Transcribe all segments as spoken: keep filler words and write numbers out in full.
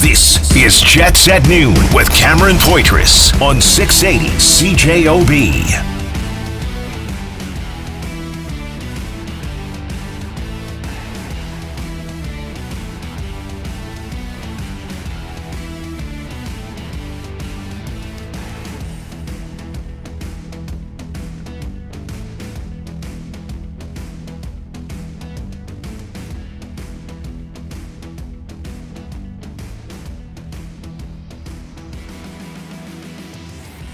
This is Jets at Noon with Cameron Poitras on six eighty C J O B.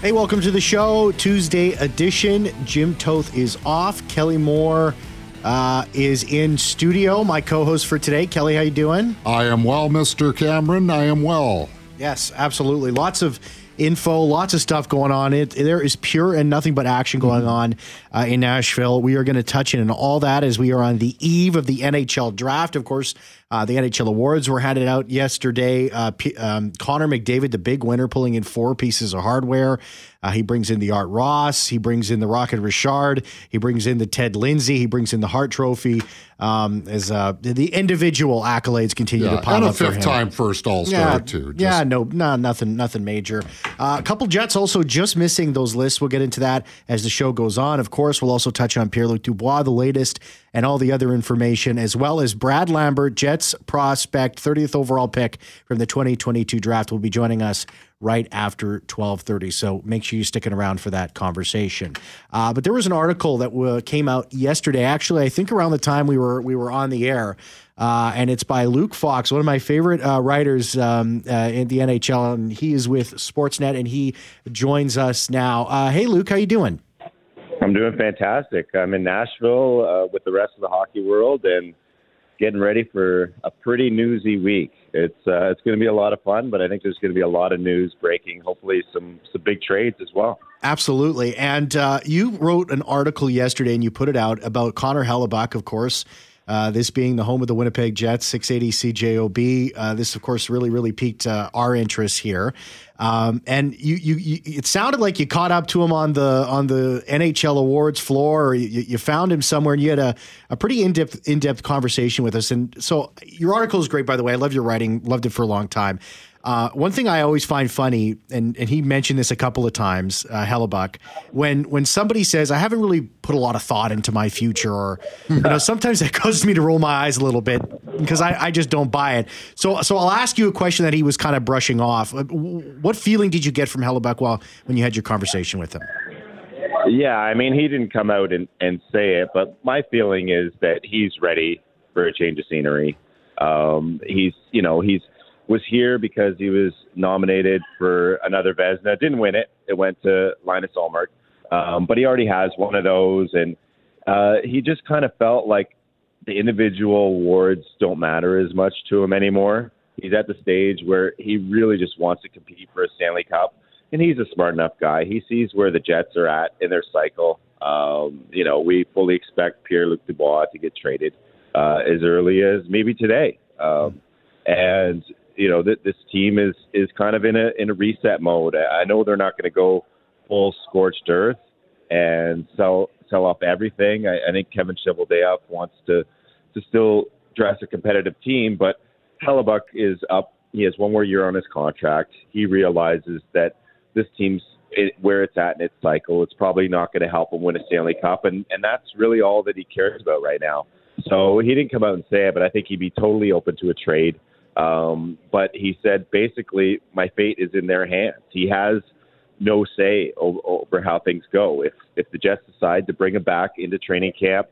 Hey, welcome to the show, Tuesday edition. Jim Toth is off. Kelly Moore uh, is in studio, my co-host for today. Kelly, how you doing? I am well, Mister Cameron. I am well. Yes, absolutely. Lots of info, lots of stuff going on. It, there is pure and nothing but action going on uh, in Nashville. We are going to touch in on all that as we are on the eve of the N H L draft. Of course, uh, the N H L Awards were handed out yesterday. Uh, P- um, Connor McDavid, the big winner, pulling in four pieces of hardware. Uh, he brings in the Art Ross. He brings in the Rocket Richard. He brings in the Ted Lindsay. He brings in the Hart Trophy. Um, as uh, the individual accolades continue yeah, to pile up for him. And a fifth-time first All-Star, yeah, too. Just. Yeah, no, no, nothing, nothing major. Uh, a couple Jets also just missing those lists. We'll get into that as the show goes on. Of course, we'll also touch on Pierre-Luc Dubois, the latest, and all the other information, as well as Brad Lambert, Jets prospect, thirtieth overall pick from the twenty twenty-two draft, will be joining us right after twelve thirty. So make sure you're sticking around for that conversation. Uh, but there was an article that w- came out yesterday, actually, I think around the time we were we were on the air, uh, and it's by Luke Fox, one of my favorite uh, writers um, uh, in the N H L, and he is with Sportsnet, and he joins us now. Uh, hey, Luke, how you doing? I'm doing fantastic. I'm in Nashville uh, with the rest of the hockey world and getting ready for a pretty newsy week. It's uh, it's going to be a lot of fun, but I think there's going to be a lot of news breaking, hopefully some, some big trades as well. Absolutely. And uh, you wrote an article yesterday and you put it out about Connor Hellebuyck, of course, uh, this being the home of the Winnipeg Jets, six eighty C J O B. Uh, this, of course, really, really piqued uh, our interest here. Um, and you, you, you, it sounded like you caught up to him on the on the N H L Awards floor, or you, you found him somewhere, and you had a, a pretty in depth in depth conversation with us. And so your article is great, by the way. I love your writing, loved it for a long time. Uh, one thing I always find funny, and, and he mentioned this a couple of times, uh, Hellebuyck, when when somebody says, I haven't really put a lot of thought into my future, or you know, sometimes that causes me to roll my eyes a little bit because I, I just don't buy it. So so I'll ask you a question that he was kind of brushing off. What feeling did you get from Hellebuyck while when you had your conversation with him? Yeah, I mean, he didn't come out and, and say it, but my feeling is that he's ready for a change of scenery. Um, he's, you know, he's was here because he was nominated for another Vezina. Didn't win it. It went to Linus Ullmark. Um, but he already has one of those. And uh, he just kind of felt like the individual awards don't matter as much to him anymore. He's at the stage where he really just wants to compete for a Stanley Cup. And he's a smart enough guy. He sees where the Jets are at in their cycle. Um, you know, we fully expect Pierre-Luc Dubois to get traded uh, as early as maybe today. Um, and... You know, th- this team is, is kind of in a in a reset mode. I know they're not going to go full scorched earth and sell sell off everything. I, I think Kevin Cheveldayoff wants to to still dress a competitive team, but Hellebuyck is up. He has one more year on his contract. He realizes that this team's it, where it's at in its cycle. It's probably not going to help him win a Stanley Cup, and, and that's really all that he cares about right now. So he didn't come out and say it, but I think he'd be totally open to a trade. Um, but he said, basically, my fate is in their hands. He has no say over, over how things go. If if the Jets decide to bring him back into training camp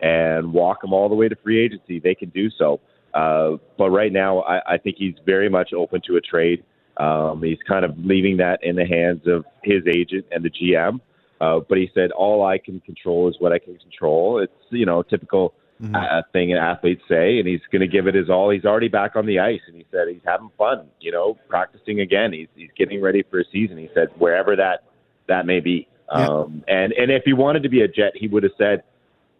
and walk him all the way to free agency, they can do so. Uh, but right now, I, I think he's very much open to a trade. Um, he's kind of leaving that in the hands of his agent and the G M. Uh, but he said, all I can control is what I can control. It's, you know, typical Mm-hmm. Uh, thing athletes say, and he's going to give it his all. He's already back on the ice, and he said he's having fun, you know, practicing again. He's he's getting ready for a season. He said wherever that that may be. Yeah. Um, and and if he wanted to be a Jet, he would have said,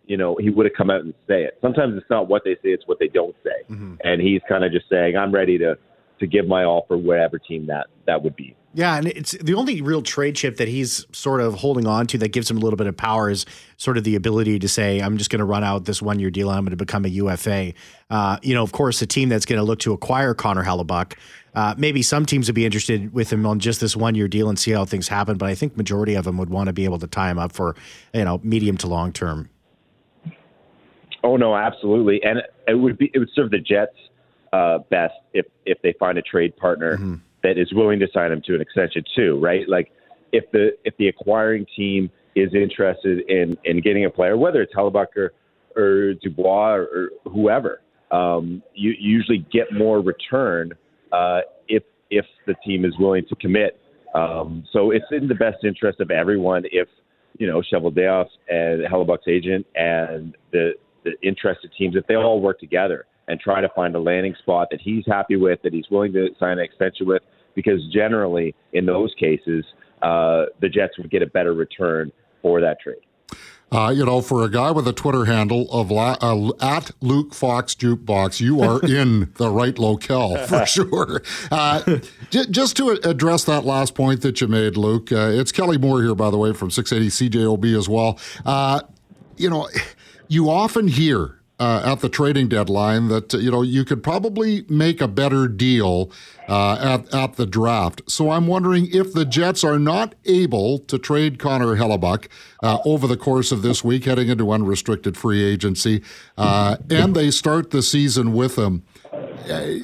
you know, he would have come out and say it. Sometimes it's not what they say, it's what they don't say. Mm-hmm. And he's kind of just saying, I'm ready to to give my all for whatever team that that would be. Yeah, and it's the only real trade chip that he's sort of holding on to that gives him a little bit of power is sort of the ability to say, I'm just going to run out this one-year deal and I'm going to become a U F A. Uh, you know, of course, a team that's going to look to acquire Connor Hellebuyck, uh, maybe some teams would be interested with him on just this one-year deal and see how things happen, but I think majority of them would want to be able to tie him up for, you know, medium to long-term. Oh, no, absolutely. And it would be it would serve the Jets uh, best if, if they find a trade partner mm-hmm. that is willing to sign him to an extension too, right? Like if the if the acquiring team is interested in, in getting a player, whether it's Hellebuyck or, or Dubois or, or whoever, um, you, you usually get more return uh, if if the team is willing to commit. Um, so it's in the best interest of everyone if, you know, Cheveldayoff and Hellebuck's agent and the the interested teams, if they all work together and try to find a landing spot that he's happy with, that he's willing to sign an extension with, because generally in those cases, uh, the Jets would get a better return for that trade. Uh, you know, for a guy with a Twitter handle of la- uh, at Luke Fox Jukebox, you are in the right locale for sure. Uh, j- just to address that last point that you made, Luke, uh, it's Kelly Moore here, by the way, from six eighty C J O B as well. Uh, you know, you often hear uh, at the trading deadline that, you know, you could probably make a better deal uh, at, at the draft. So I'm wondering if the Jets are not able to trade Connor Hellebuyck uh, over the course of this week, heading into unrestricted free agency, uh, and they start the season with him. Uh,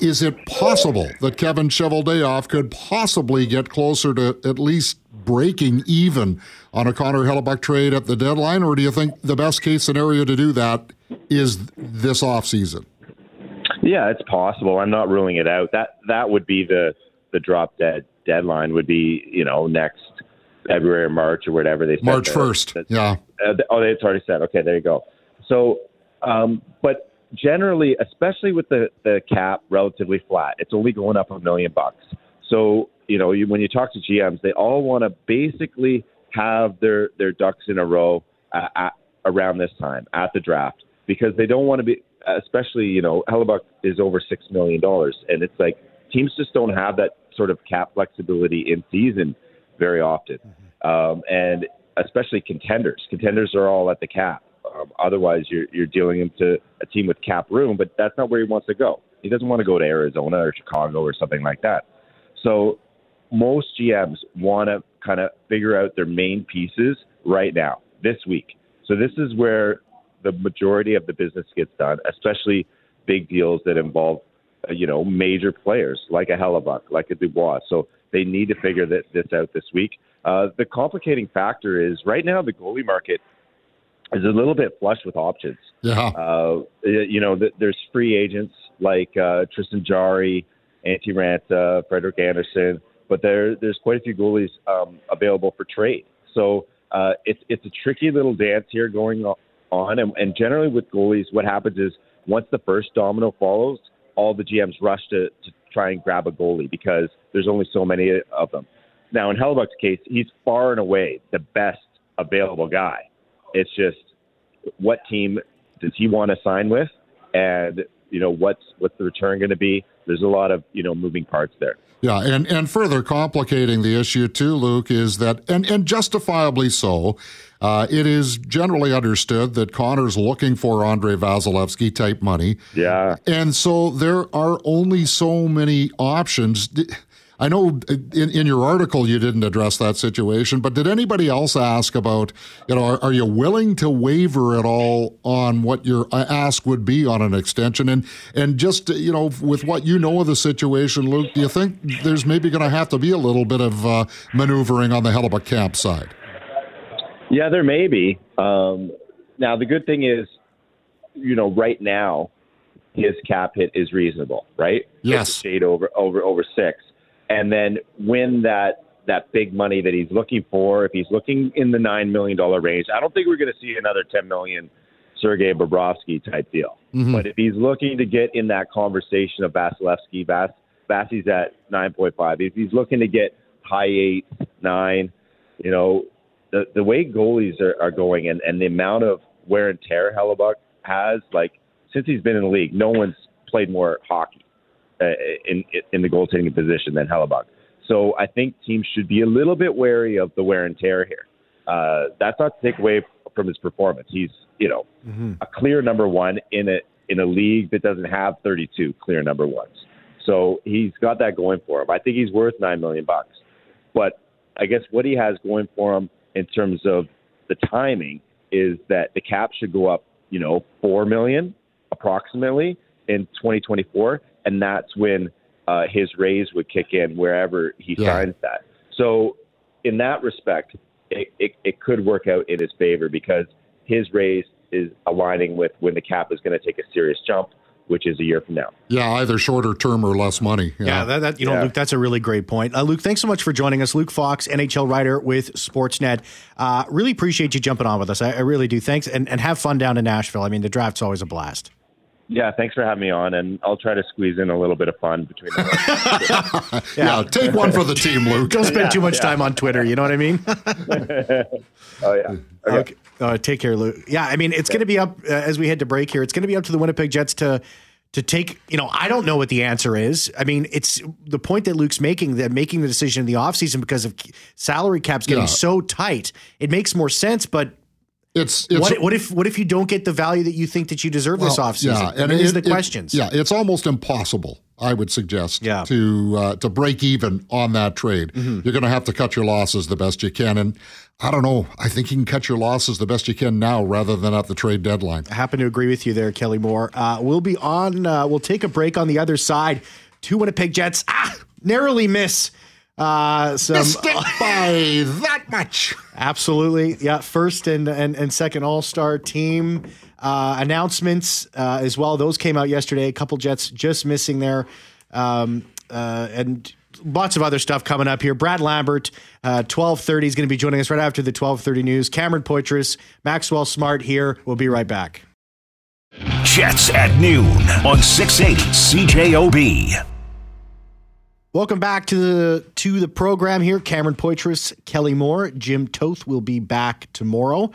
is it possible that Kevin Cheveldayoff could possibly get closer to at least breaking even on a Connor Hellebuyck trade at the deadline, or do you think the best case scenario to do that is this offseason? Yeah, it's possible. I'm not ruling it out. That that would be the, the drop dead deadline would be, you know, next February or March or whatever they said. March first, that's, yeah. Uh, oh, it's already said. Okay, there you go. So, um, but generally, especially with the, the cap relatively flat, it's only going up a million bucks. So, you know, you, when you talk to G Ms, they all want to basically have their, their ducks in a row uh, at, around this time at the draft, because they don't want to be, especially, you know, Hellebuyck is over six million dollars. And it's like teams just don't have that sort of cap flexibility in season very often. Mm-hmm. Um, and especially contenders. Contenders are all at the cap. Um, otherwise, you're, you're dealing into a team with cap room, but that's not where he wants to go. He doesn't want to go to Arizona or Chicago or something like that. So most G Ms want to kind of figure out their main pieces right now, this week. So this is where the majority of the business gets done, especially big deals that involve, you know, major players like a Hellebuyck, like a Dubois. So they need to figure that, this out this week. Uh, the complicating factor is right now the goalie market is a little bit flush with options. Yeah. Uh, you know, th- there's free agents like uh, Tristan Jarry, Antti Ranta, Frederik Andersen, but there, there's quite a few goalies um, available for trade. So uh, it's it's a tricky little dance here going on. And, and generally with goalies, what happens is once the first domino follows, all the G Ms rush to, to try and grab a goalie because there's only so many of them. Now, in Hellebuck's case, he's far and away the best available guy. It's just what team does he want to sign with, and you know what's what's the return going to be. There's a lot of, you know, moving parts there. Yeah, and, and further complicating the issue too, Luke, is that, and, and justifiably so, uh, it is generally understood that Connor's looking for Andrei Vasilevskiy type money. Yeah. And so there are only so many options. I know in, in your article you didn't address that situation, but did anybody else ask about, you know, are, are you willing to waiver at all on what your ask would be on an extension? And and just, you know, with what you know of the situation, Luke, do you think there's maybe going to have to be a little bit of uh, maneuvering on the Hellebuyck camp side? Yeah, there may be. Um, now, the good thing is, you know, right now his cap hit is reasonable, right? Yes. It's shade over, over, over six. And then when that, that big money that he's looking for, if he's looking in the nine million dollars range, I don't think we're going to see another ten million dollars Sergei Bobrovsky type deal. Mm-hmm. But if he's looking to get in that conversation of Vasilevskiy, Vas, Vasi's at nine point five. If he's looking to get high eight, nine, you know, the, the way goalies are, are going and, and the amount of wear and tear Hellebuyck has, like, since he's been in the league, no one's played more hockey. uh, in in the goaltending position than Hellebuyck. So I think teams should be a little bit wary of the wear and tear here. Uh, that's not to take away from his performance. He's, you know, mm-hmm. a clear number one in a in a league that doesn't have thirty-two clear number ones. So he's got that going for him. I think he's worth nine million bucks. But I guess what he has going for him in terms of the timing is that the cap should go up, you know, four million approximately in twenty twenty-four, and that's when uh, his raise would kick in wherever he yeah. signs that. So in that respect, it, it, it could work out in his favor because his raise is aligning with when the cap is going to take a serious jump, which is a year from now. Yeah, either shorter term or less money. Yeah, yeah that, that you know, yeah. Luke, that's a really great point. Uh, Luke, thanks so much for joining us. Luke Fox, N H L writer with Sportsnet. Uh, really appreciate you jumping on with us. I, I really do. Thanks, and, and have fun down in Nashville. I mean, the draft's always a blast. Yeah, thanks for having me on, and I'll try to squeeze in a little bit of fun between the rows. yeah. yeah, take one for the team, Luke. Don't spend yeah, too much yeah. time on Twitter, you know what I mean? oh, yeah. Okay. okay. Uh, take care, Luke. Yeah, I mean, it's yeah. going to be up, uh, as we head to break here, it's going to be up to the Winnipeg Jets to to take, you know, I don't know what the answer is. I mean, it's the point that Luke's making, that making the decision in the offseason because of salary caps getting yeah. so tight, it makes more sense, but It's, it's what, what if what if you don't get the value that you think that you deserve well, this offseason? Yeah, and it, these are the it, questions. Yeah, it's almost impossible, I would suggest, yeah. to uh, to break even on that trade. Mm-hmm. You're going to have to cut your losses the best you can. And I don't know, I think you can cut your losses the best you can now rather than at the trade deadline. I happen to agree with you there, Kelly Moore. Uh, we'll be on, uh, we'll take a break on the other side. Two Winnipeg Jets ah, narrowly miss. Uh, some, Missed it by that much. Absolutely. Yeah. First and, and, and second all-star team uh, announcements uh, as well. Those came out yesterday. A couple Jets just missing there. Um, uh, and lots of other stuff coming up here. Brad Lambert, uh, twelve thirty, is going to be joining us right after the twelve thirty news. Cameron Poitras, Maxwell Smart here. We'll be right back. Jets at noon on six eighty C J O B. Welcome back to the to the program here. Cameron Poitras, Kelly Moore, Jim Toth will be back tomorrow.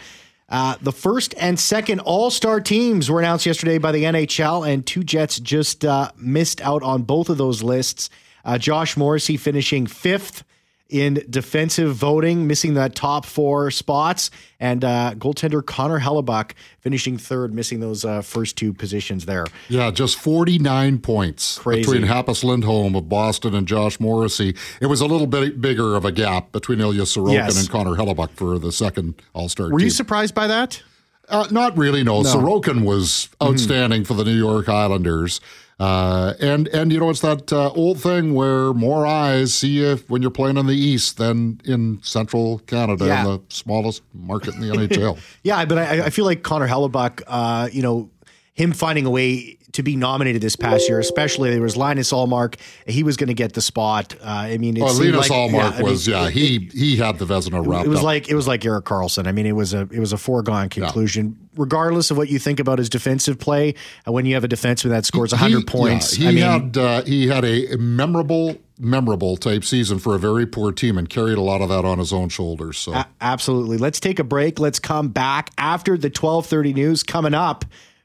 Uh, the first and second all-star teams were announced yesterday by the N H L, and two Jets just uh, missed out on both of those lists. Uh, Josh Morrissey finishing fifth in defensive voting, missing the top four spots, and uh, goaltender Connor Hellebuyck finishing third, missing those uh, first two positions there. Yeah, just forty-nine points Crazy. Between Hampus Lindholm of Boston and Josh Morrissey. It was a little bit bigger of a gap between Ilya Sorokin yes. and Connor Hellebuyck for the second All-Star team. Were you surprised by that? Uh, not really, no. no. Sorokin was outstanding mm-hmm. for the New York Islanders. Uh, and, and you know, it's that uh, old thing where more eyes see you when you're playing in the East than in Central Canada, yeah. in the smallest market in the N H L. Yeah, but I, I feel like Connor Hellebuyck, uh, you know, him finding a way to be nominated this past year, especially there was Linus Ullmark. He was going to get the spot. Uh, I mean, it well, Linus like, Ullmark yeah, was, I mean, yeah, he it, he had the Vezina wrapped up. It was up. like it was like Erik Karlsson. I mean, it was a it was a foregone conclusion, yeah. regardless of what you think about his defensive play. When you have a defenseman that scores one hundred he, points, yeah, he I mean, had uh, he had a memorable. memorable type season for a very poor team and carried a lot of that on his own shoulders. So uh, absolutely. Let's take a break. Let's come back after the twelve thirty news coming up.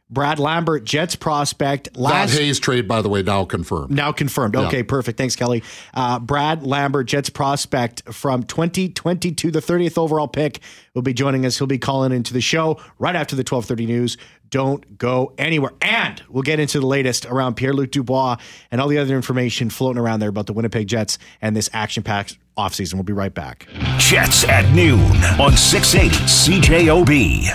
Brad Lambert, Jets prospect. Last That Hayes trade, by the way, now confirmed. Now confirmed. Okay, yeah. perfect. Thanks, Kelly. Uh, Brad Lambert, Jets prospect from twenty twenty-two, the thirtieth overall pick, will be joining us. He'll be calling into the show right after the twelve thirty news. Don't go anywhere. And we'll get into the latest around Pierre-Luc Dubois and all the other information floating around there about the Winnipeg Jets and this action-packed offseason. We'll be right back. Jets at noon on six eighty C J O B.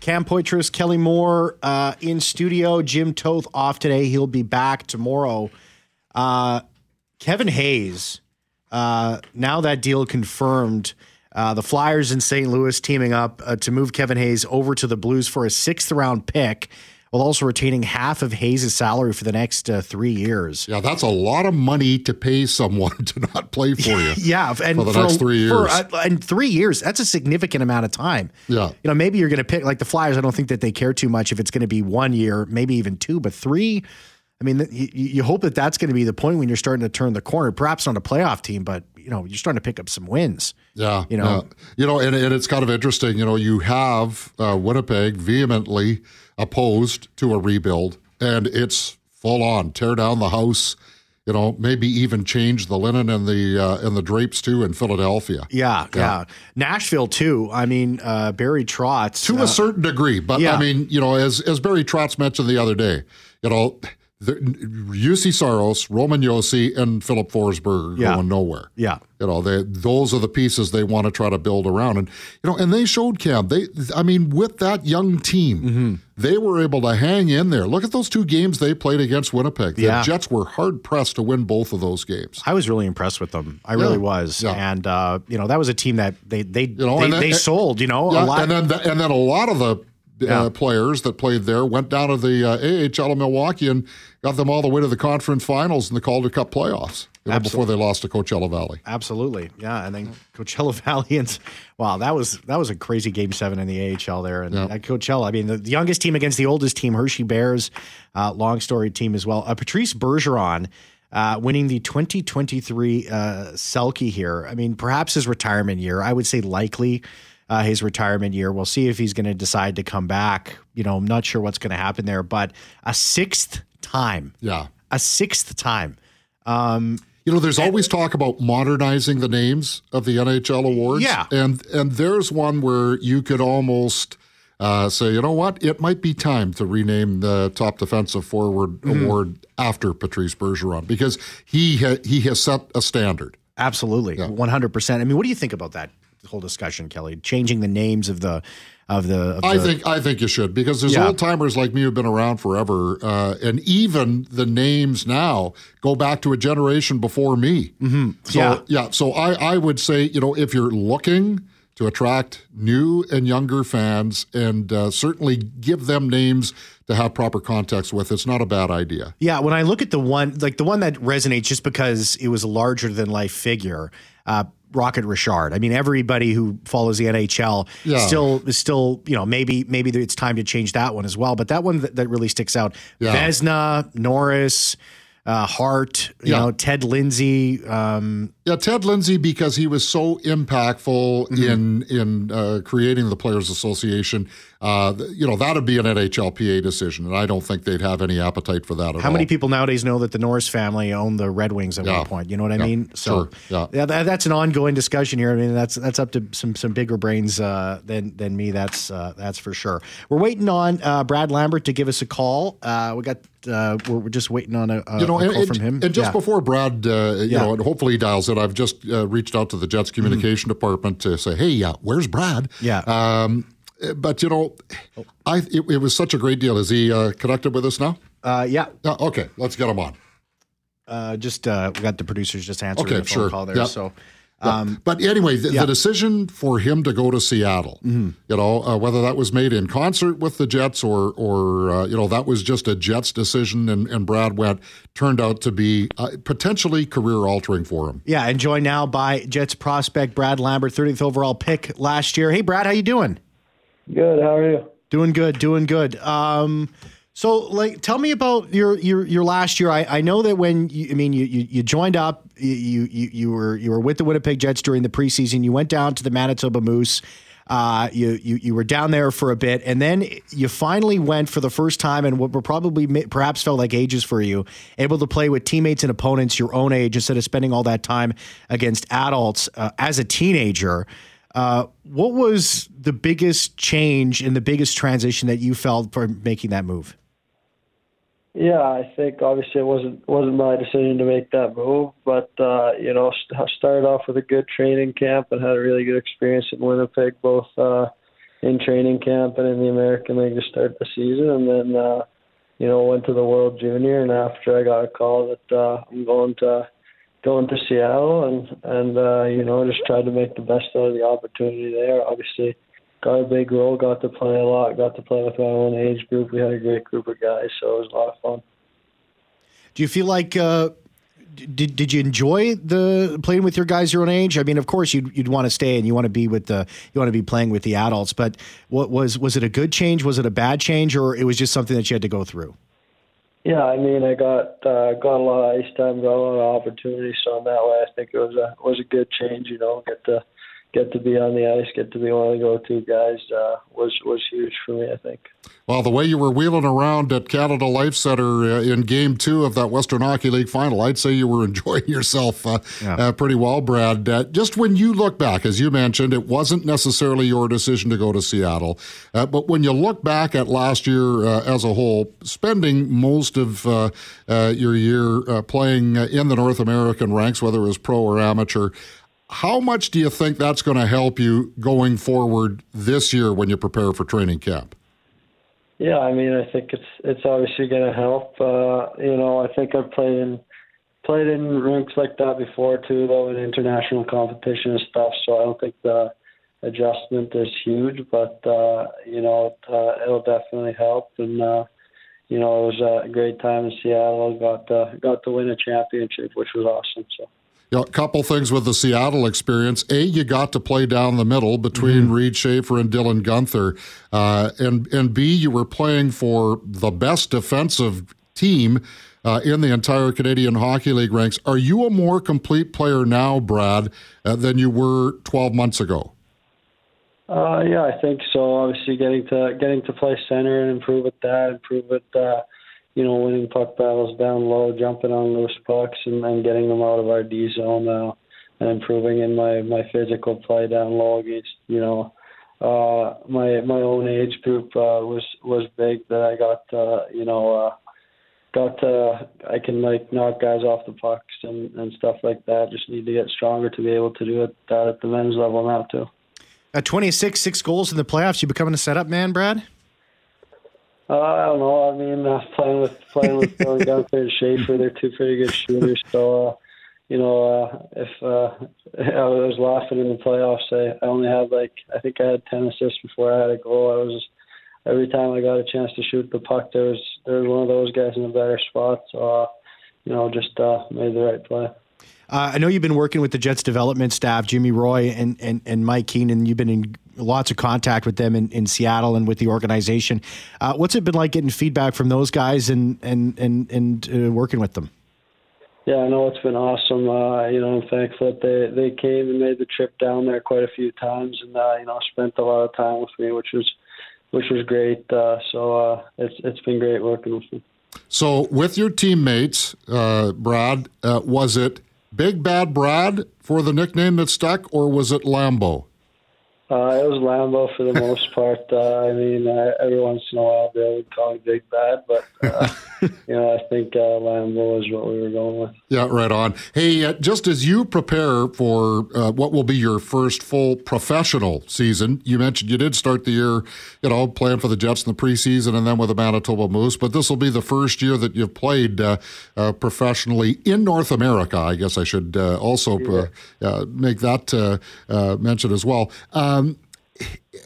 Cam Poitras, Kelly Moore uh, in studio. Jim Toth off today. He'll be back tomorrow. Uh, Kevin Hayes, uh, now that deal confirmed, uh, the Flyers in Saint Louis teaming up uh, to move Kevin Hayes over to the Blues for a sixth-round pick, while also retaining half of Hayes' salary for the next uh, three years. Yeah, that's a lot of money to pay someone to not play for you. yeah, and for the for, next three years. For, uh, and three years, that's a significant amount of time. Yeah, you know, maybe you're going to pick like the Flyers. I don't think that they care too much if it's going to be one year, maybe even two, but three. I mean, you, you hope that that's going to be the point when you're starting to turn the corner. Perhaps not a playoff team, but you know, you're starting to pick up some wins. Yeah, you know, yeah. you know, and, and it's kind of interesting. You know, you have uh, Winnipeg vehemently opposed to a rebuild, and it's full on, tear down the house, you know, maybe even change the linen and the uh, and the drapes, too, in Philadelphia. Yeah, yeah. yeah. Nashville, too. I mean, uh, Barry Trotz. To uh, a certain degree. But, yeah. I mean, you know, as, as Barry Trotz mentioned the other day, you know, the, Jussi Saros, Roman Josi, and Philip Forsberg are yeah. going nowhere. Yeah. You know, they, those are the pieces they want to try to build around. And, you know, and they showed, Cam, they, I mean, with that young team, mm-hmm. they were able to hang in there. Look at those two games they played against Winnipeg. The yeah. Jets were hard-pressed to win both of those games. I was really impressed with them. I yeah. really was. Yeah. And, uh, you know, that was a team that they they you know, they, then, they sold, you know, yeah, a lot. And then, the, and then a lot of the yeah. uh, players that played there went down to the uh, A H L of Milwaukee and got them all the way to the conference finals in the Calder Cup playoffs. Before they lost to Coachella Valley. Absolutely. Yeah, and then Coachella Valley. And, wow, that was that was a crazy game seven in the A H L there. And yeah. at Coachella, I mean, the, the youngest team against the oldest team, Hershey Bears, uh, long story team as well. Uh, Patrice Bergeron uh, winning the twenty twenty-three uh, Selke here. I mean, perhaps his retirement year. I would say likely uh, his retirement year. We'll see if he's going to decide to come back. You know, I'm not sure what's going to happen there. But a sixth time. Yeah. A sixth time. Um You know, there's always talk about modernizing the names of the N H L awards. Yeah. And and there's one where you could almost uh, say, you know what, it might be time to rename the top defensive forward mm. award after Patrice Bergeron because he ha- he has set a standard. Absolutely. Yeah. one hundred percent. I mean, what do you think about that whole discussion, Kelly? Changing the names of the of the of I the, think I think you should because there's yeah. old timers like me who've been around forever, uh, and even the names now go back to a generation before me. Mm-hmm. So yeah, yeah so I, I would say, you know, if you're looking to attract new and younger fans and uh, certainly give them names to have proper context with, it's not a bad idea. Yeah, when I look at the one like the one that resonates just because it was a larger than life figure, uh, Rocket Richard. I mean, everybody who follows the N H L yeah. still is still, you know, maybe maybe it's time to change that one as well. But that one that, that really sticks out. Yeah. Vezina, Norris, uh, Hart, you yeah. know, Ted Lindsay. Um, yeah, Ted Lindsay, because he was so impactful mm-hmm. in in uh, creating the Players Association. Uh, you know, that would be an N H L P A decision, and I don't think they'd have any appetite for that at all. How many people nowadays know that the Norris family owned the Red Wings at yeah. one point? You know what I yeah. mean? So sure. yeah. yeah that, that's an ongoing discussion here. I mean, that's that's up to some some bigger brains uh, than than me. That's uh, that's for sure. We're waiting on uh, Brad Lambert to give us a call. Uh, we got uh, we're, we're just waiting on a, a, you know, a call and, from him. And just yeah. before Brad, uh, you yeah. know, and hopefully he dials in, I've just uh, reached out to the Jets communication mm-hmm. department to say, hey, yeah, uh, where's Brad? Yeah. Um, But, you know, I it, it was such a great deal. Is he uh, connected with us now? Uh, yeah. Uh, okay, let's get him on. Uh, just uh, we got the producers just answering okay, the phone sure. call there. Yep. So, um, yep. But anyway, the, yep. the decision for him to go to Seattle, mm-hmm. you know, uh, whether that was made in concert with the Jets or, or uh, you know, that was just a Jets decision and, and Brad went, turned out to be uh, potentially career-altering for him. Yeah, and joined now by Jets prospect Brad Lambert, thirtieth overall pick last year. Hey, Brad, how you doing? Good. How are you? Doing good. Doing good. Um, so, like, tell me about your your, your last year. I, I know that when you, I mean you, you, you joined up, you, you you were you were with the Winnipeg Jets during the preseason. You went down to the Manitoba Moose. Uh, you you you were down there for a bit, and then you finally went for the first time, and what were probably perhaps felt like ages for you, able to play with teammates and opponents your own age instead of spending all that time against adults uh, as a teenager. Uh, what was the biggest change and the biggest transition that you felt from making that move? Yeah, I think obviously it wasn't wasn't my decision to make that move, but uh, you know, st- I started off with a good training camp and had a really good experience in Winnipeg, both uh, in training camp and in the American League to start the season, and then uh, you know went to the World Junior, and after I got a call that uh, I'm going to. going to Seattle and, and uh, you know, just tried to make the best out of the opportunity there. Obviously, got a big role, got to play a lot, got to play with my own age group. We had a great group of guys, so it was a lot of fun. Do you feel like uh, – did did you enjoy the playing with your guys your own age? I mean, of course, you'd, you'd want to stay and you want to be with the – you want to be playing with the adults, but what was was it a good change? Was it a bad change, or it was just something that you had to go through? Yeah, I mean, I got uh, got a lot of ice time, got a lot of opportunities, so in that way, I think it was a was a good change. You know, get to get to be on the ice, get to be one of the go-to guys uh, was was huge for me, I think. Well, the way you were wheeling around at Canada Life Centre uh, in Game Two of that Western Hockey League final, I'd say you were enjoying yourself uh, yeah. uh, pretty well, Brad. Uh, just when you look back, as you mentioned, it wasn't necessarily your decision to go to Seattle, uh, but when you look back at last year uh, as a whole, spending most of uh, uh, your year uh, playing in the North American ranks, whether it was pro or amateur, how much do you think that's going to help you going forward this year when you prepare for training camp? Yeah, I mean, I think it's it's obviously going to help. Uh, you know, I think I've played in played in rinks like that before too, though, in international competition and stuff. So I don't think the adjustment is huge, but uh, you know, it, uh, it'll definitely help. And uh, you know, it was a great time in Seattle. Got uh, got to win a championship, which was awesome. So. You know, a couple things with the Seattle experience. A, you got to play down the middle between mm-hmm. Reed Schaefer and Dylan Guenther. Uh, and, and B, you were playing for the best defensive team uh, in the entire Canadian Hockey League ranks. Are you a more complete player now, Brad, uh, than you were twelve months ago? Uh, yeah, I think so. Obviously, getting to getting to play center and improve at that, improve at uh you know, winning puck battles down low, jumping on loose pucks, and then getting them out of our D zone now, and improving in my, my physical play down low against, you know, uh, my my own age group uh, was was big that I got, uh, you know, uh, got to, I can like knock guys off the pucks and, and stuff like that. Just need to get stronger to be able to do it, that at the men's level now too. At twenty-six, six goals in the playoffs, you becoming a setup man, Brad? Uh, I don't know. I mean, uh, playing with playing with Dylan Guenther and Schaefer, they're two pretty good shooters. So, uh, you know, uh, if uh, I was laughing in the playoffs, I, I only had like I think I had ten assists before I had a goal. I was every time I got a chance to shoot the puck, there was there was one of those guys in a better spot. So, uh, you know, just uh, made the right play. Uh, I know you've been working with the Jets development staff, Jimmy Roy and, and, and Mike Keenan. You've been in lots of contact with them in, in Seattle and with the organization. Uh, what's it been like getting feedback from those guys and and and, and uh, working with them? Yeah, I know it's been awesome. Uh, you know, I'm thankful that they, they came and made the trip down there quite a few times, and uh, you know, spent a lot of time with me, which was which was great. Uh, so uh, it's it's been great working with them. So with your teammates, uh, Brad, uh, was it Big Bad Brad for the nickname that stuck, or was it Lambo? Uh, it was Lambo for the most part. Uh, I mean, uh, every once in a while they would call me Big Bad, but uh, you know, I think uh, Lambo is what we were going with. Yeah, right on. Hey, uh, just as you prepare for uh, what will be your first full professional season, you mentioned you did start the year, you know, playing for the Jets in the preseason and then with the Manitoba Moose, but this will be the first year that you've played uh, uh, professionally in North America. I guess I should uh, also uh, uh, make that uh, uh, mention as well. Uh, Um,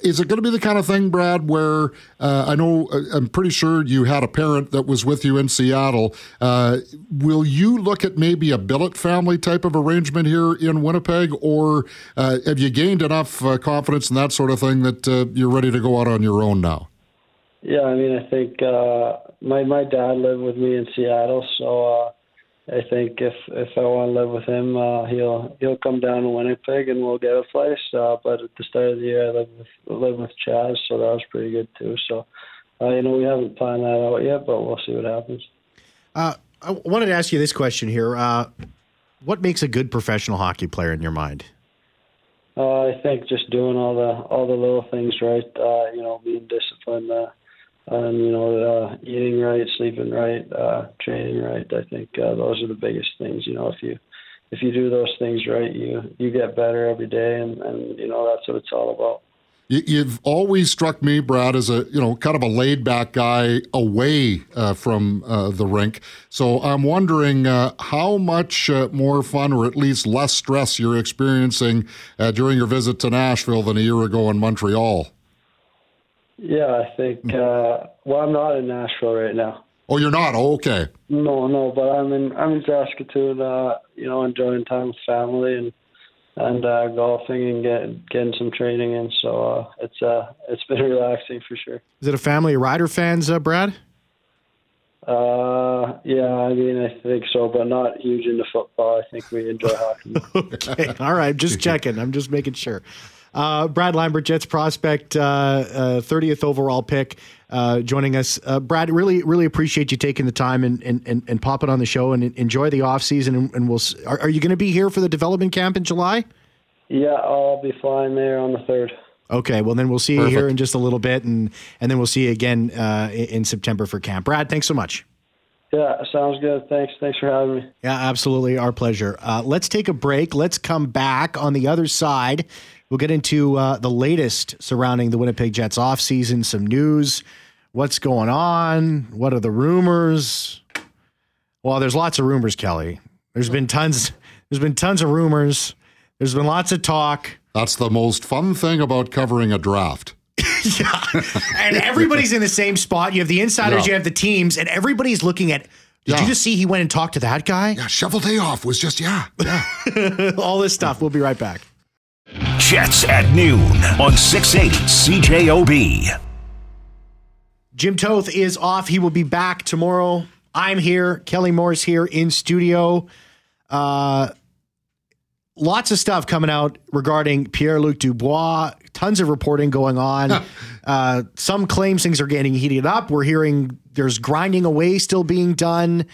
is it going to be the kind of thing, Brad, where uh, I know I'm pretty sure you had a parent that was with you in Seattle. Uh, will you look at maybe a billet family type of arrangement here in Winnipeg, or uh, have you gained enough uh, confidence in that sort of thing that uh, you're ready to go out on your own now? Yeah, I mean, I think uh, my my dad lived with me in Seattle, so uh, I think if, if I want to live with him, uh, he'll he'll come down to Winnipeg and we'll get a place. Uh, but at the start of the year, I lived with, lived with Chaz, so that was pretty good too. So, uh, you know, we haven't planned that out yet, but we'll see what happens. Uh, I wanted to ask you this question here. Uh, what makes a good professional hockey player in your mind? Uh, I think just doing all the all the little things right, uh, you know, being disciplined, uh, Um, you know, uh, eating right, sleeping right, uh, training right. I think uh, those are the biggest things. You know, if you if you do those things right, you you get better every day, and, and you know that's what it's all about. You've always struck me, Brad, as a, you know, kind of a laid-back guy away uh, from uh, the rink. So I'm wondering uh, how much uh, more fun, or at least less stress, you're experiencing uh, during your visit to Nashville than a year ago in Montreal. Yeah, I think, uh, well, I'm not in Nashville right now. Oh, you're not? Oh, okay. No, no, but I'm in, I'm in Saskatoon, uh, you know, enjoying time with family and, and, uh, golfing and get, getting some training in. So, uh, it's, uh, it's been relaxing for sure. Is it a family of Rider fans, uh, Brad? Uh, yeah, I mean, I think so, but not huge into football. I think we enjoy hockey. Okay, all right, just checking. I'm just making sure. Uh, Brad Lambert, Jets prospect, uh, uh, thirtieth overall pick, uh, joining us. Uh, Brad, really, really appreciate you taking the time and and, and, and popping on the show, and enjoy the off season. And, and we'll. Are, are you going to be here for the development camp in July? Yeah, I'll be flying there on the third. Okay, well then we'll see Perfect. you here in just a little bit, and and then we'll see you again uh, in September for camp. Brad, thanks so much. Yeah, sounds good. Thanks. Thanks for having me. Yeah, absolutely. Our pleasure. Uh, let's take a break. Let's come back on the other side. We'll get into uh, the latest surrounding the Winnipeg Jets offseason, some news, what's going on, what are the rumors? Well, there's lots of rumors, Kelly. There's been tons. There's been tons of rumors. There's been lots of talk. That's the most fun thing about covering a draft. Yeah, and everybody's in the same spot. You have the insiders, yeah. You have the teams, and everybody's looking at, did yeah. you just see he went and talked to that guy? Yeah, Shovel Day Off was just, yeah, yeah. All this stuff. We'll be right back. Jets at noon on six eighty C J O B. Jim Toth is off. He will be back tomorrow. I'm here. Kelly Moore's here in studio. Uh, lots of stuff coming out regarding Pierre-Luc Dubois. Tons of reporting going on. Huh. Uh, some claims things are getting heated up. We're hearing there's grinding away still being done.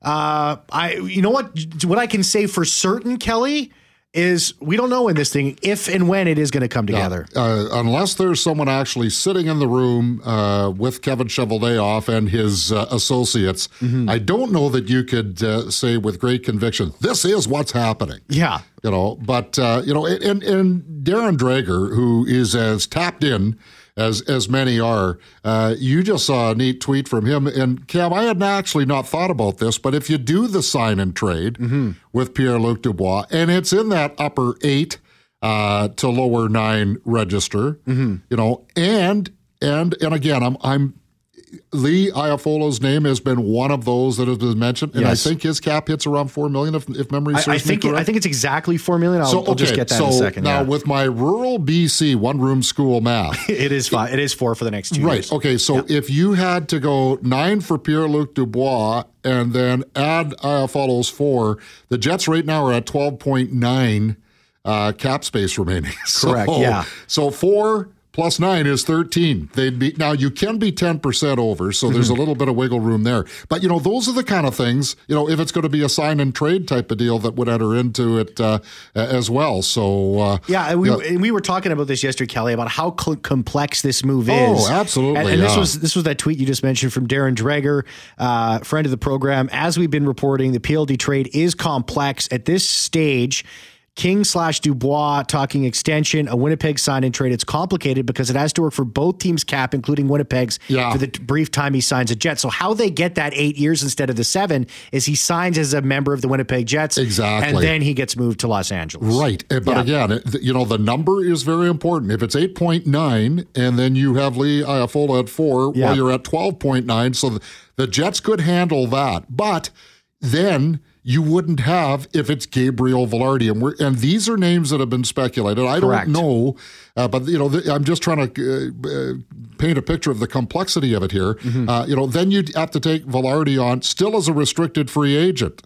Uh, I, you know what? What I can say for certain, Kelly, is we don't know when this thing, if and when it is going to come together. Yeah. Uh, unless there's someone actually sitting in the room uh, with Kevin Cheveldayoff and his uh, associates, mm-hmm. I don't know that you could uh, say with great conviction, this is what's happening. Yeah. You know, but, uh, you know, and, and Darren Drager, who is as tapped in as as many are, uh, you just saw a neat tweet from him. And, Cam, I had actually not thought about this, but if you do the sign and trade mm-hmm. with Pierre-Luc Dubois, and it's in that upper eight uh, to lower nine register, mm-hmm. you know, and, and, and again, I'm, I'm, Lee Iafolo's name has been one of those that has been mentioned, and yes. I think his cap hit's around four million, if, if memory serves I, I think me correct. It, I think it's exactly four million. I'll, so, okay. I'll just get that so in a second. Now, yeah. with my rural B C one-room school math, it is five. It, it is four for the next two. Right. Years. Okay. So, yeah. if you had to go nine for Pierre-Luc Dubois and then add Iafolo's four, the Jets right now are at twelve point nine uh, cap space remaining. So, correct. Yeah. So four. Plus nine is thirteen. They'd be now. You can be ten percent over, so there's a little bit of wiggle room there. But you know, those are the kind of things. You know, if it's going to be a sign and trade type of deal, that would enter into it uh, as well. So uh, yeah, and we yeah. and we were talking about this yesterday, Kelly, about how cl- complex this move is. Oh, absolutely. And, and yeah. this was this was that tweet you just mentioned from Darren Dreger, uh, friend of the program. As we've been reporting, the P L D trade is complex at this stage. King slash Dubois talking extension, a Winnipeg sign and trade. It's complicated because it has to work for both teams' cap, including Winnipeg's, yeah. for the brief time he signs a Jet. So how they get that eight years instead of the seven is he signs as a member of the Winnipeg Jets. Exactly. And then he gets moved to Los Angeles. Right. But yeah. again, you know, the number is very important. If it's eight point nine and then you have Lee Iafolo at four, yeah. well, you're at twelve point nine. So the Jets could handle that. But then you wouldn't have if it's Gabriel Vilardi. And, we're, and these are names that have been speculated. I Correct. don't know, uh, but you know, th- I'm just trying to uh, uh, paint a picture of the complexity of it here. Mm-hmm. Uh, you know, then you'd have to take Vilardi on still as a restricted free agent.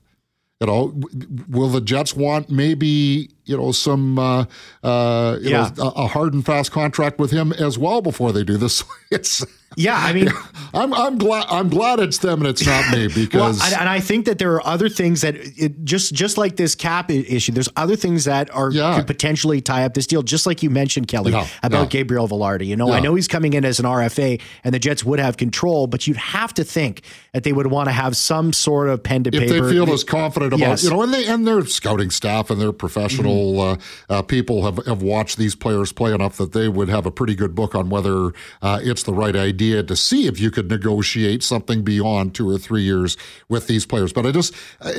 You know, w- will the Jets want maybe, you know, some uh, uh, you yeah. know, a hard and fast contract with him as well before they do this? It's yeah, I mean, I'm I'm glad I'm glad it's them and it's not me because. Well, and, and I think that there are other things that it, just just like this cap issue, there's other things that are yeah. could potentially tie up this deal. Just like you mentioned, Kelly, yeah, about yeah. Gabriel Vilardi. You know, yeah. I know he's coming in as an R F A, and the Jets would have control, but you'd have to think that they would want to have some sort of pen to if paper. If they feel they, as confident about, yes. you know, and they and their scouting staff and their professional mm-hmm. uh, uh, people have, have watched these players play enough that they would have a pretty good book on whether uh, it's the right idea. To see if you could negotiate something beyond two or three years with these players, but I just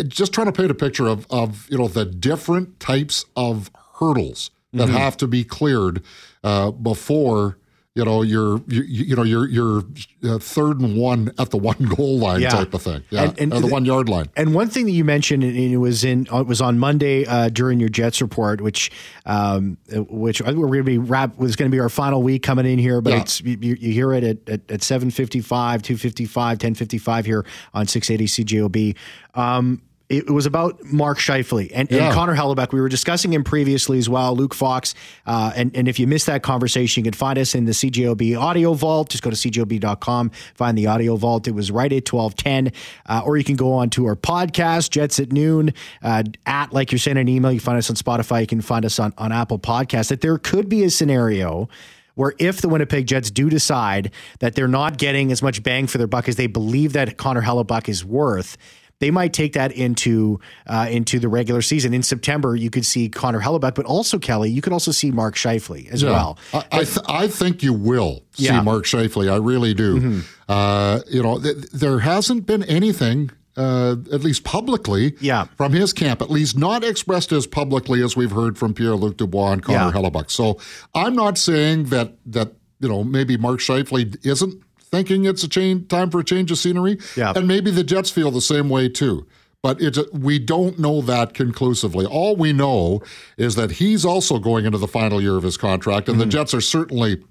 just trying to paint a picture of of you know the different types of hurdles that mm-hmm. have to be cleared uh, before you know, you're, you, you know, you're, you're uh, third and one at the one goal line yeah. type of thing. Yeah. And, and or the th- one yard line. And one thing that you mentioned, and it was in, it was on Monday uh, during your Jets report, which, um, which we're going to be wrap was going to be our final week coming in here, but yeah. it's, you, you hear it at, at, at seven fifty-five, two fifty-five, ten fifty-five here on six eighty C J O B. Um, It was about Mark Scheifele and, yeah. and Connor Hellebuyck. We were discussing him previously as well, Luke Fox. Uh, and, and if you missed that conversation, you can find us in the C J O B Audio Vault. Just go to C J O B dot com, find the Audio Vault. It was right at twelve ten. Uh, or you can go on to our podcast, Jets at Noon, uh, at, like you're sending an email. You find us on Spotify. You can find us on, on Apple Podcasts. That there could be a scenario where if the Winnipeg Jets do decide that they're not getting as much bang for their buck as they believe that Connor Hellebuyck is worth, they might take that into uh, into the regular season. In September, you could see Connor Hellebuyck, but also, Kelly, you could also see Mark Scheifele as yeah. well. I I, th- I think you will see yeah. Mark Scheifele. I really do. Mm-hmm. Uh, you know, th- there hasn't been anything, uh, at least publicly, yeah. from his camp, at least not expressed as publicly as we've heard from Pierre-Luc Dubois and Connor yeah. Hellebuyck. So I'm not saying that, that you know, maybe Mark Scheifele isn't thinking it's a change, time for a change of scenery, yeah. and maybe the Jets feel the same way too. But it's a, we don't know that conclusively. All we know is that he's also going into the final year of his contract, and mm-hmm. the Jets are certainly,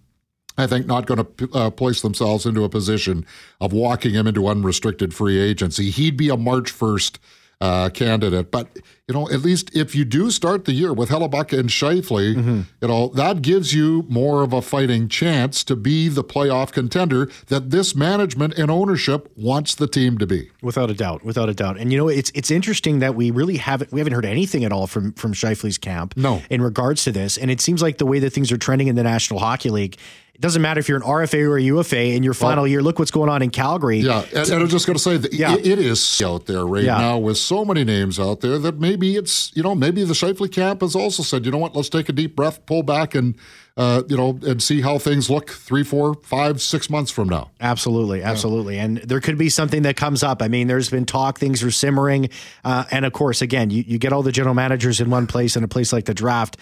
I think, not going to uh, place themselves into a position of walking him into unrestricted free agency. He'd be a March first uh, candidate. But, you know, at least if you do start the year with Hellebuyck and Scheifele, mm-hmm. you know, that gives you more of a fighting chance to be the playoff contender that this management and ownership wants the team to be. Without a doubt, without a doubt. And, you know, it's it's interesting that we really haven't, we haven't heard anything at all from, from Scheifele's camp no. in regards to this. And it seems like the way that things are trending in the National Hockey League, it doesn't matter if you're an R F A or a U F A in your final well, year. Look what's going on in Calgary. Yeah, and, and I'm just going to say that yeah. it, it is out there right yeah. now with so many names out there that maybe it's, you know, maybe the Scheifele camp has also said, you know what, let's take a deep breath, pull back, and Uh, you know, and see how things look three, four, five, six months from now. Absolutely. Absolutely. Yeah. And there could be something that comes up. I mean, there's been talk, things are simmering. Uh, and of course, again, you, you get all the general managers in one place, in a place like the draft.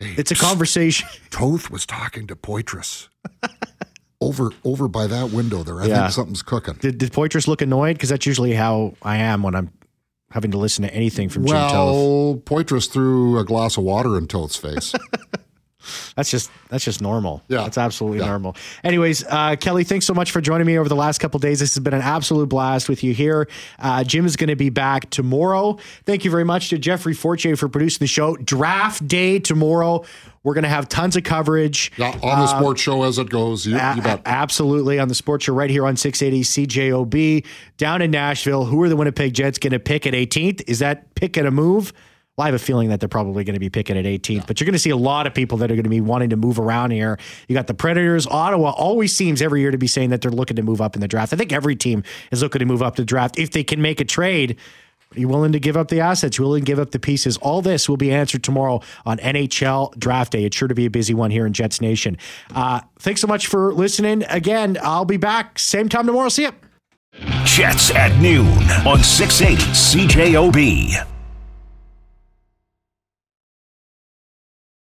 Hey, it's a conversation. Toth was talking to Poitras over, over by that window there. I yeah. think something's cooking. Did, did Poitras look annoyed? Because that's usually how I am when I'm having to listen to anything from well, Jim Toth. Well, Poitras threw a glass of water in Toth's face. That's just that's just normal. Yeah, that's absolutely yeah. normal. Anyways, uh, Kelly, thanks so much for joining me over the last couple of days. This has been an absolute blast with you here. Uh, Jim is going to be back tomorrow. Thank you very much to Jeffrey Fortier for producing the show. Draft day tomorrow. We're going to have tons of coverage. Yeah, on the uh, sports show as it goes. You, a- you bet. Absolutely. On the sports show right here on six eighty C J O B down in Nashville. Who are the Winnipeg Jets going to pick at eighteenth? Is that pick and a move? Well, I have a feeling that they're probably going to be picking at eighteenth, yeah. but you're going to see a lot of people that are going to be wanting to move around here. You got the Predators. Ottawa always seems every year to be saying that they're looking to move up in the draft. I think every team is looking to move up the draft. If they can make a trade, are you willing to give up the assets? You're willing to give up the pieces? All this will be answered tomorrow on N H L Draft Day. It's sure to be a busy one here in Jets Nation. Uh, thanks so much for listening. Again, I'll be back same time tomorrow. See ya. Jets at noon on six eighty C J O B.